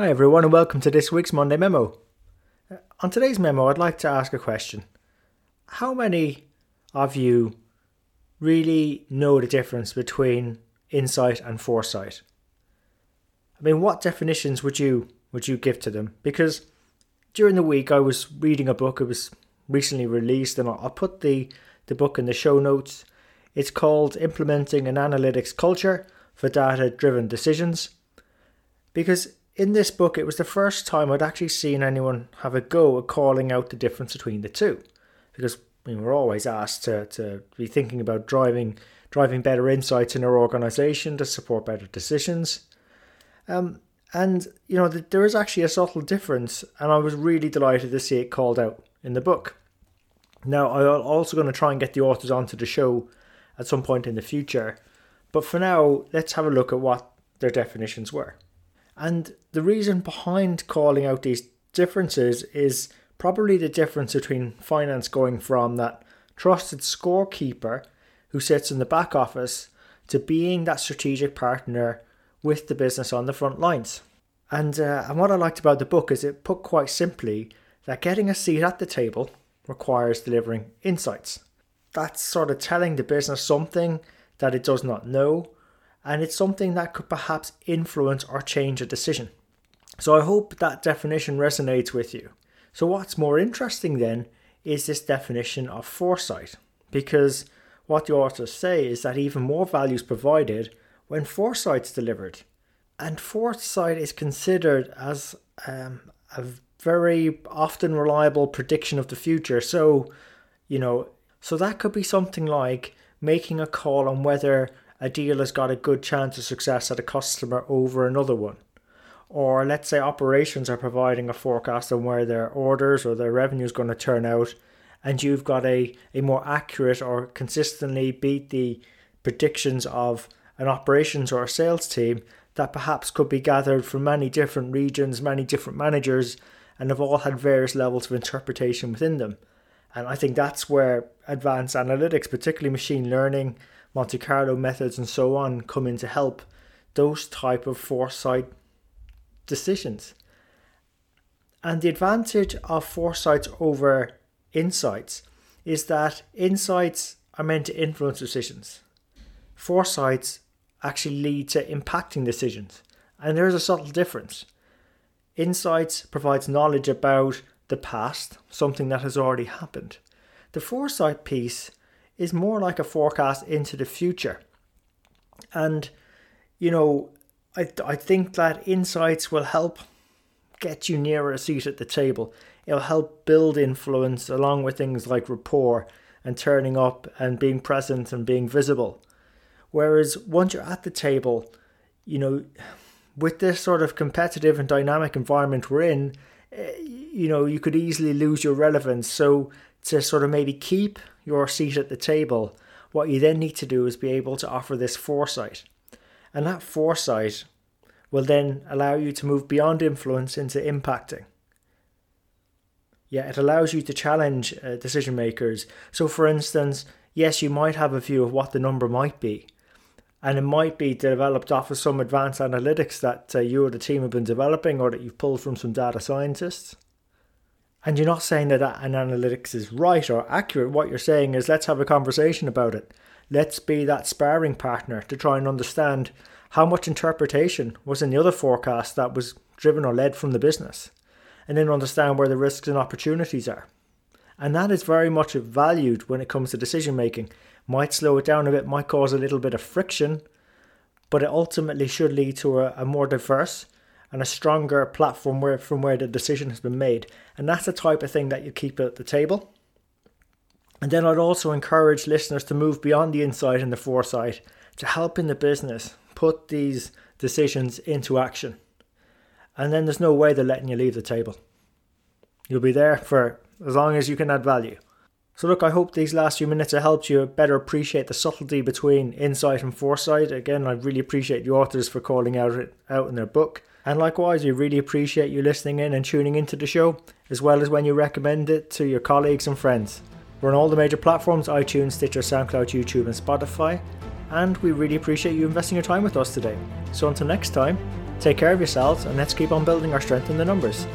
Hi everyone and welcome to this week's Monday Memo. On today's memo I'd like to ask a question. How many of you really know the difference between insight and foresight? I mean, what definitions would you give to them? Because during the week I was reading a book. It was recently released and I'll put the book in the show notes. It's called Implementing an Analytics Culture for Data-Driven Decisions. Because in this book, it was the first time I'd actually seen anyone have a go at calling out the difference between the two. Because we're always asked to be thinking about driving better insights in our organisation to support better decisions. There is actually a subtle difference, and I was really delighted to see it called out in the book. Now, I'm also going to try and get the authors onto the show at some point in the future. But for now, let's have a look at what their definitions were. And the reason behind calling out these differences is probably the difference between finance going from that trusted scorekeeper who sits in the back office to being that strategic partner with the business on the front lines. And what I liked about the book is it put quite simply that getting a seat at the table requires delivering insights. That's sort of telling the business something that it does not know, and it's something that could perhaps influence or change a decision. So I hope that definition resonates with you. So what's more interesting then is this definition of foresight, because what the authors say is that even more value is provided when foresight's delivered. And foresight is considered as a very often reliable prediction of the future. So that could be something like making a call on whether a deal has got a good chance of success at a customer over another one. Or let's say operations are providing a forecast on where their orders or their revenue is going to turn out, and you've got a more accurate or consistently beat the predictions of an operations or a sales team that perhaps could be gathered from many different regions, many different managers, and have all had various levels of interpretation within them. And I think that's where advanced analytics, particularly machine learning, Monte Carlo methods and so on, come in to help those type of foresight decisions. And the advantage of foresights over insights is that insights are meant to influence decisions. Foresights actually lead to impacting decisions. And there's a subtle difference. Insights provides knowledge about the past, something that has already happened. The foresight piece is more like a forecast into the future. And, I think that insights will help get you nearer a seat at the table. It'll help build influence along with things like rapport and turning up and being present and being visible. Whereas once you're at the table, with this sort of competitive and dynamic environment we're in, you could easily lose your relevance. So to sort of maybe keep your seat at the table, what you then need to do is be able to offer this foresight. And that foresight will then allow you to move beyond influence into impacting. Yeah, it allows you to challenge decision makers. So for instance, yes, you might have a view of what the number might be. And it might be developed off of some advanced analytics that you or the team have been developing or that you've pulled from some data scientists. And you're not saying that an analytics is right or accurate. What you're saying is, let's have a conversation about it. Let's be that sparring partner to try and understand how much interpretation was in the other forecast that was driven or led from the business. And then understand where the risks and opportunities are. And that is very much valued when it comes to decision making. Might slow it down a bit, might cause a little bit of friction, but it ultimately should lead to a more diverse and a stronger platform from where the decision has been made. And that's the type of thing that you keep at the table. And then I'd also encourage listeners to move beyond the insight and the foresight to helping the business put these decisions into action. And then there's no way they're letting you leave the table. You'll be there for as long as you can add value. So look, I hope these last few minutes have helped you better appreciate the subtlety between insight and foresight. Again, I really appreciate the authors for calling out in their book. And likewise, we really appreciate you listening in and tuning into the show, as well as when you recommend it to your colleagues and friends. We're on all the major platforms, iTunes, Stitcher, SoundCloud, YouTube and Spotify. And we really appreciate you investing your time with us today. So until next time, Take care of yourselves, and let's keep on building our strength in the numbers.